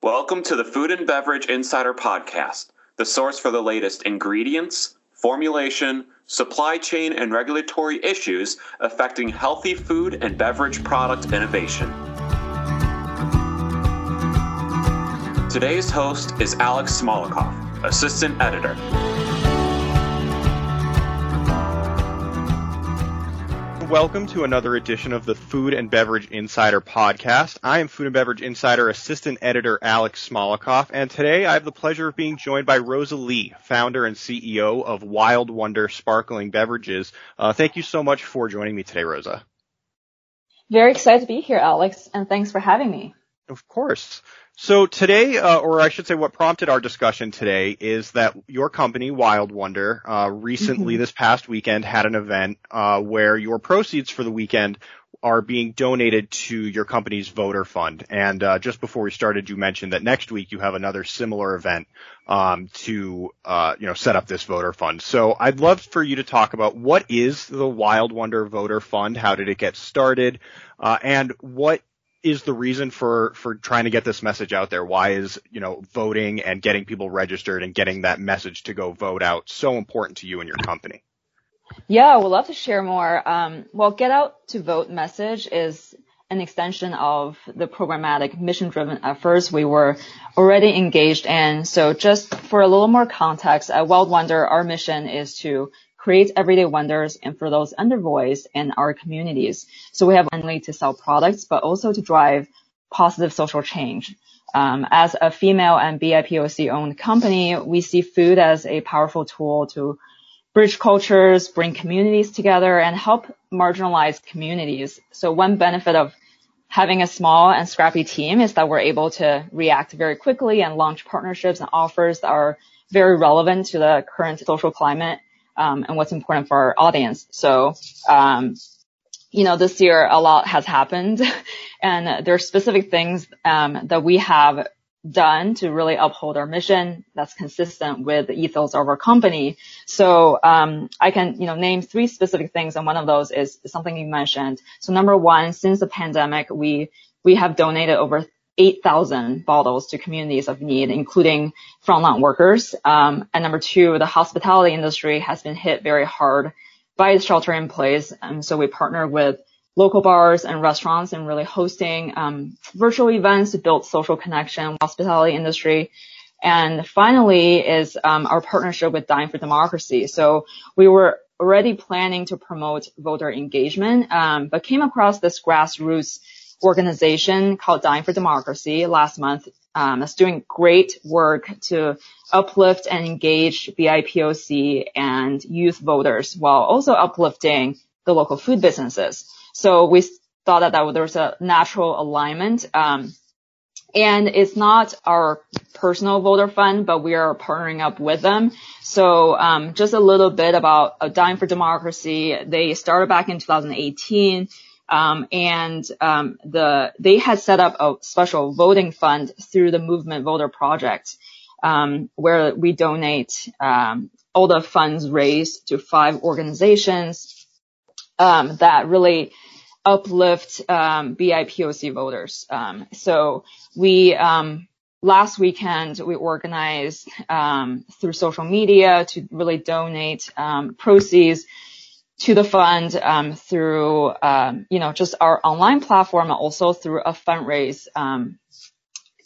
Welcome to the Food and Beverage Insider Podcast, the source for the latest ingredients, formulation, supply chain, and regulatory issues affecting healthy food and beverage product innovation. Today's host is Alex Smolikoff, Assistant Editor. Welcome to another edition of the Food and Beverage Insider Podcast. I am Food and Beverage Insider Assistant Editor Alex Smolikoff, and today I have the pleasure of being joined by Rosa Lee, founder and CEO of Wild Wonder Sparkling Beverages. Thank you so much for joining me today, Rosa. Very excited to be here, Alex, and thanks for having me. Of course. So today, or I should say what prompted our discussion today, is that your company, Wild Wonder, recently this past weekend had an event where your proceeds for the weekend are being donated to your company's voter fund. And just before we started, you mentioned that next week you have another similar event to set up this voter fund. So I'd love for you to talk about what is the Wild Wonder Voter Fund, how did it get started, and what is the reason for trying to get this message out there? Why is, voting and getting people registered and getting that message to go vote out so important to you and your company? Yeah, we'd love to share more. Get out to vote message is an extension of the programmatic mission-driven efforts we were already engaged in. So just for a little more context, at Wild Wonder, our mission is to create everyday wonders and for those undervoiced in our communities. So we have only to sell products, but also to drive positive social change. As a female and BIPOC owned company, we see food as a powerful tool to bridge cultures, bring communities together, and help marginalized communities. So one benefit of having a small and scrappy team is that we're able to react very quickly and launch partnerships and offers that are very relevant to the current social climate and what's important for our audience. So, this year a lot has happened, and there are specific things that we have done to really uphold our mission that's consistent with the ethos of our company. So I can, name three specific things, and one of those is something you mentioned. So number one, since the pandemic, we have donated over 8,000 bottles to communities of need, including frontline workers. And number two, the hospitality industry has been hit very hard by the shelter in place. And so we partner with local bars and restaurants and really hosting virtual events to build social connection with the hospitality industry. And finally is our partnership with Dying for Democracy. So we were already planning to promote voter engagement, but came across this grassroots organization called Dying for Democracy last month. It's doing great work to uplift and engage BIPOC and youth voters while also uplifting the local food businesses. So we thought that there was a natural alignment. And it's not our personal voter fund, but we are partnering up with them. So just a little bit about Dying for Democracy. They started back in 2018. They had set up a special voting fund through the Movement Voter Project, where we donate, all the funds raised to 5 organizations, that really uplift, BIPOC voters. So we, last weekend, we organized, through social media to really donate, proceeds to the fund, through, just our online platform, and also through a fundraise,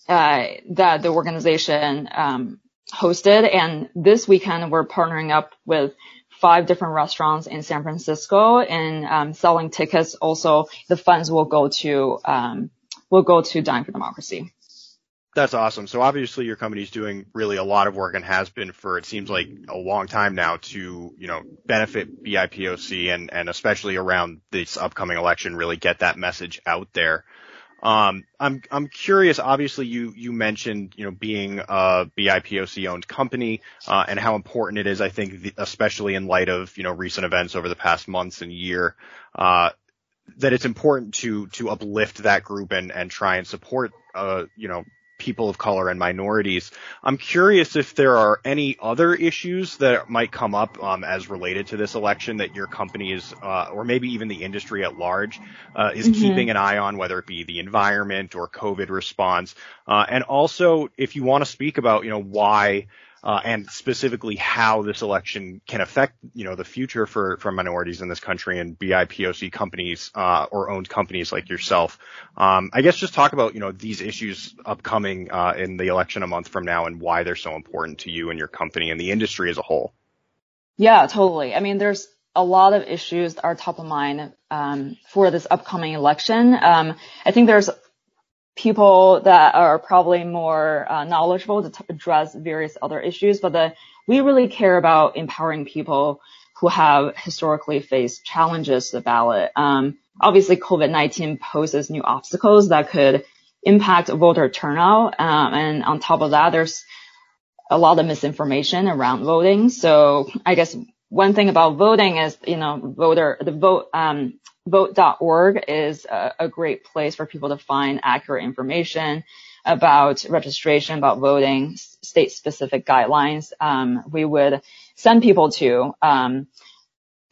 that the organization, hosted. And this weekend, we're partnering up with 5 different restaurants in San Francisco and, selling tickets. Also, the funds will go to Dying for Democracy. That's awesome. So obviously your company's doing really a lot of work and has been for, it seems like, a long time now to, benefit BIPOC and especially around this upcoming election, really get that message out there. I'm curious, obviously you mentioned, being a BIPOC owned company, and how important it is, I think, especially in light of, recent events over the past months and year, that it's important to uplift that group and try and support, people of color and minorities. I'm curious if there are any other issues that might come up as related to this election that your company is, or maybe even the industry at large, is keeping an eye on, whether it be the environment or COVID response. And also, if you want to speak about, you know, why and specifically how this election can affect, you know, the future for minorities in this country and BIPOC companies, or owned companies like yourself. I guess just talk about, you know, these issues upcoming, in the election a month from now, and why they're so important to you and your company and the industry as a whole. Yeah, totally. I mean, there's a lot of issues that are top of mind, for this upcoming election. I think there's people that are probably more knowledgeable to address various other issues, but we really care about empowering people who have historically faced challenges to the ballot. Obviously, COVID-19 poses new obstacles that could impact voter turnout. And on top of that, there's a lot of misinformation around voting. So I guess one thing about voting is, you know, vote.org is a great place for people to find accurate information about registration, about voting, state-specific guidelines we would send people to. And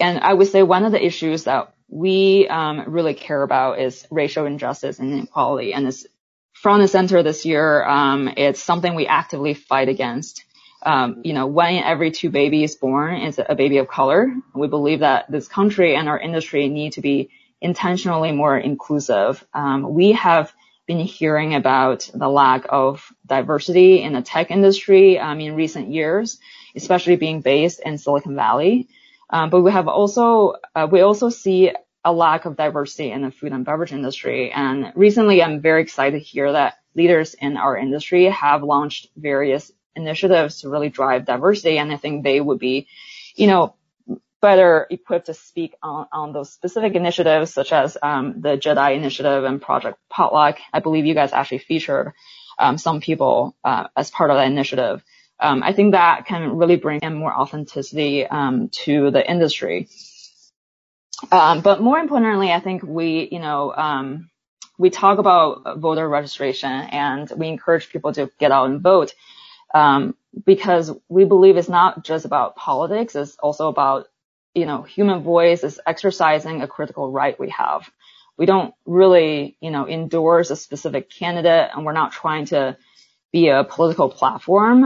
I would say one of the issues that we really care about is racial injustice and inequality. And it's front and center this year. It's something we actively fight against. You know, one in every two babies born is a baby of color. We believe that this country and our industry need to be intentionally more inclusive. We have been hearing about the lack of diversity in the tech industry in recent years, especially being based in Silicon Valley. But we have also see a lack of diversity in the food and beverage industry. And recently, I'm very excited to hear that leaders in our industry have launched various initiatives to really drive diversity, and I think they would be, you know, better equipped to speak on those specific initiatives, such as the Jedi initiative and Project Potluck. I believe you guys actually featured some people as part of that initiative. I think that can really bring in more authenticity to the industry. But more importantly, I think we talk about voter registration, and we encourage people to get out and vote. Because we believe it's not just about politics, it's also about, you know, human voice is exercising a critical right we have. We don't really, you know, endorse a specific candidate, and we're not trying to be a political platform.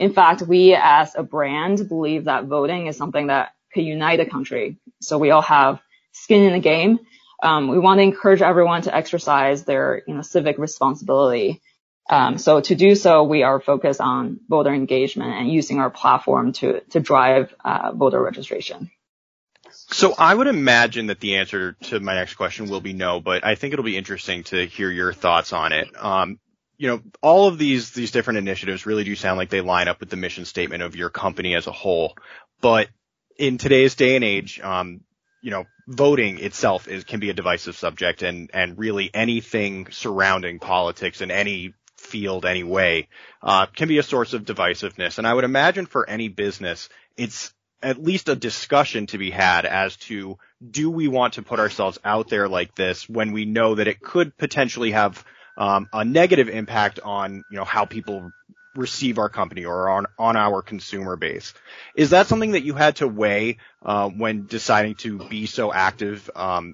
In fact, we as a brand believe that voting is something that could unite a country. So we all have skin in the game. We want to encourage everyone to exercise their, you know, civic responsibility. So to do so, we are focused on voter engagement and using our platform to drive voter registration. So I would imagine that the answer to my next question will be no, but I think it'll be interesting to hear your thoughts on it. You know, all of these different initiatives really do sound like they line up with the mission statement of your company as a whole. But in today's day and age, you know, voting itself can be a divisive subject, and really anything surrounding politics in any field, any way, can be a source of divisiveness. And I would imagine for any business, it's at least a discussion to be had as to, do we want to put ourselves out there like this when we know that it could potentially have a negative impact on, you know, how people receive our company or on our consumer base. Is that something that you had to weigh when deciding to be so active,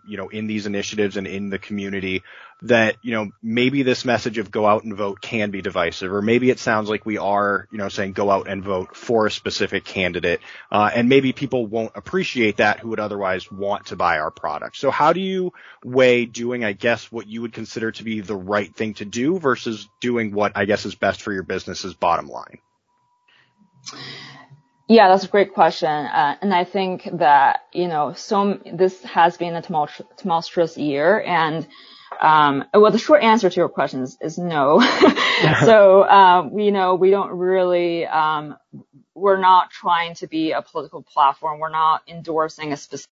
you know, in these initiatives and in the community, that, you know, maybe this message of go out and vote can be divisive, or maybe it sounds like we are, you know, saying go out and vote for a specific candidate, and maybe people won't appreciate that who would otherwise want to buy our product. So how do you weigh doing, I guess, what you would consider to be the right thing to do versus doing what I guess is best for your business's bottom line? Yeah, that's a great question. And I think that, you know, this has been a tumultuous year, and well, the short answer to your question is no. So, you know, we don't really, we're not trying to be a political platform. We're not endorsing a specific,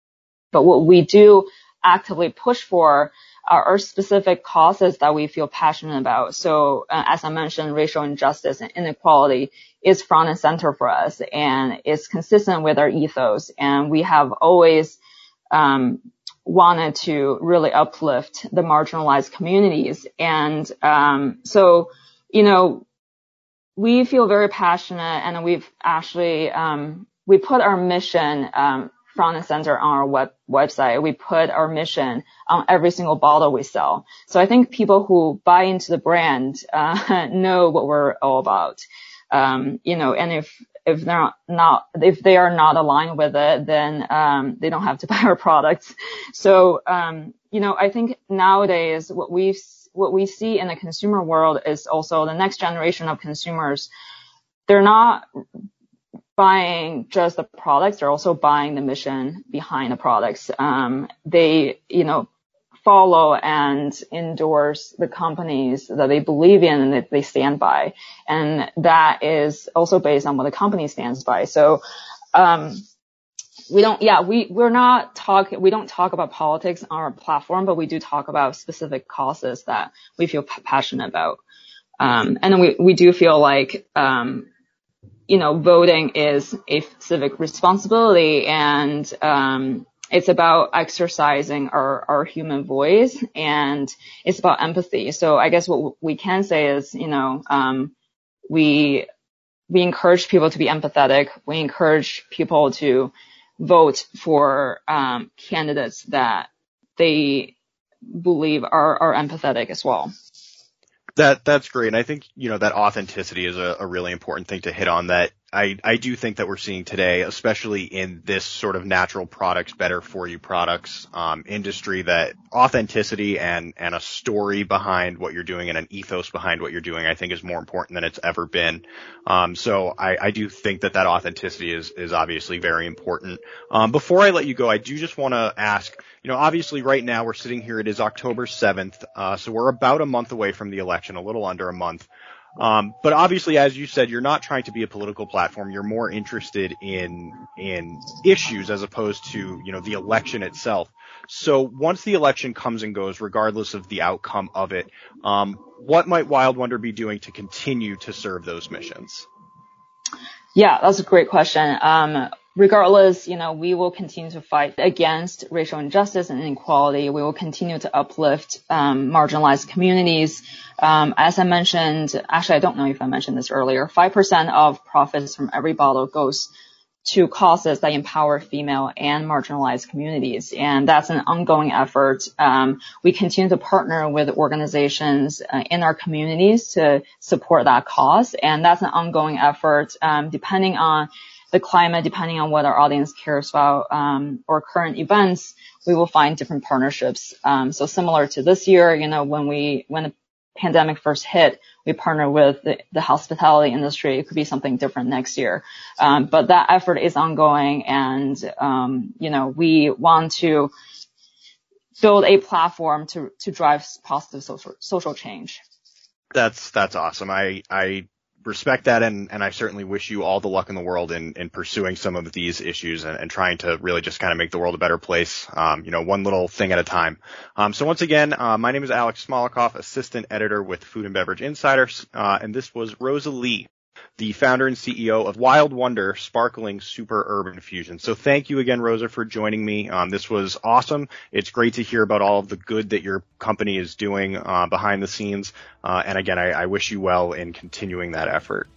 but what we do actively push for are specific causes that we feel passionate about. So, as I mentioned, racial injustice and inequality is front and center for us, and it's consistent with our ethos. And we have always, wanted to really uplift the marginalized communities. And so, you know, we feel very passionate, and we've actually, we put our mission, front and center on our website. We put our mission on every single bottle we sell. So I think people who buy into the brand, know what we're all about. You know, and if they are not aligned with it, then, they don't have to buy our products. So, you know, I think nowadays what we see in the consumer world is also the next generation of consumers. They're not buying just the products. They're also buying the mission behind the products. They, you know, follow and endorse the companies that they believe in and that they stand by. And that is also based on what the company stands by. So, we don't talk about politics on our platform, but we do talk about specific causes that we feel passionate about. And we do feel like, you know, voting is a civic responsibility, and it's about exercising our human voice, and it's about empathy. So I guess what we can say is, you know, we encourage people to be empathetic. We encourage people to vote for candidates that they believe are empathetic as well. That's great. And I think, you know, that authenticity is a really important thing to hit on that I do think that we're seeing today, especially in this sort of natural products, better for you products, industry, that authenticity and a story behind what you're doing and an ethos behind what you're doing, I think is more important than it's ever been. So I do think that authenticity is obviously very important. Before I let you go, I do just want to ask, you know, obviously right now we're sitting here, it is October 7th. So we're about a month away from the election, a little under a month. But obviously, as you said, you're not trying to be a political platform. You're more interested in issues as opposed to, you know, the election itself. So once the election comes and goes, regardless of the outcome of it, what might Wild Wonder be doing to continue to serve those missions? Yeah, that's a great question. Regardless, you know, we will continue to fight against racial injustice and inequality. We will continue to uplift marginalized communities. As I mentioned, actually, I don't know if I mentioned this earlier, 5% of profits from every bottle goes to causes that empower female and marginalized communities. And that's an ongoing effort. We continue to partner with organizations in our communities to support that cause. And that's an ongoing effort, depending on the climate, depending on what our audience cares about, or current events, we will find different partnerships. So similar to this year, you know, when the pandemic first hit, we partnered with the hospitality industry. It could be something different next year. But that effort is ongoing, and, you know, we want to build a platform to drive positive social change. That's awesome. I respect that, and I certainly wish you all the luck in the world in pursuing some of these issues and trying to really just kind of make the world a better place, you know, one little thing at a time. So once again, my name is Alex Smolikoff, assistant editor with Food and Beverage Insider, and this was Rosa Lee, the founder and CEO of Wild Wonder Sparkling Super Urban Fusion. So thank you again, Rosa, for joining me. This was awesome. It's great to hear about all of the good that your company is doing behind the scenes. And again, I wish you well in continuing that effort.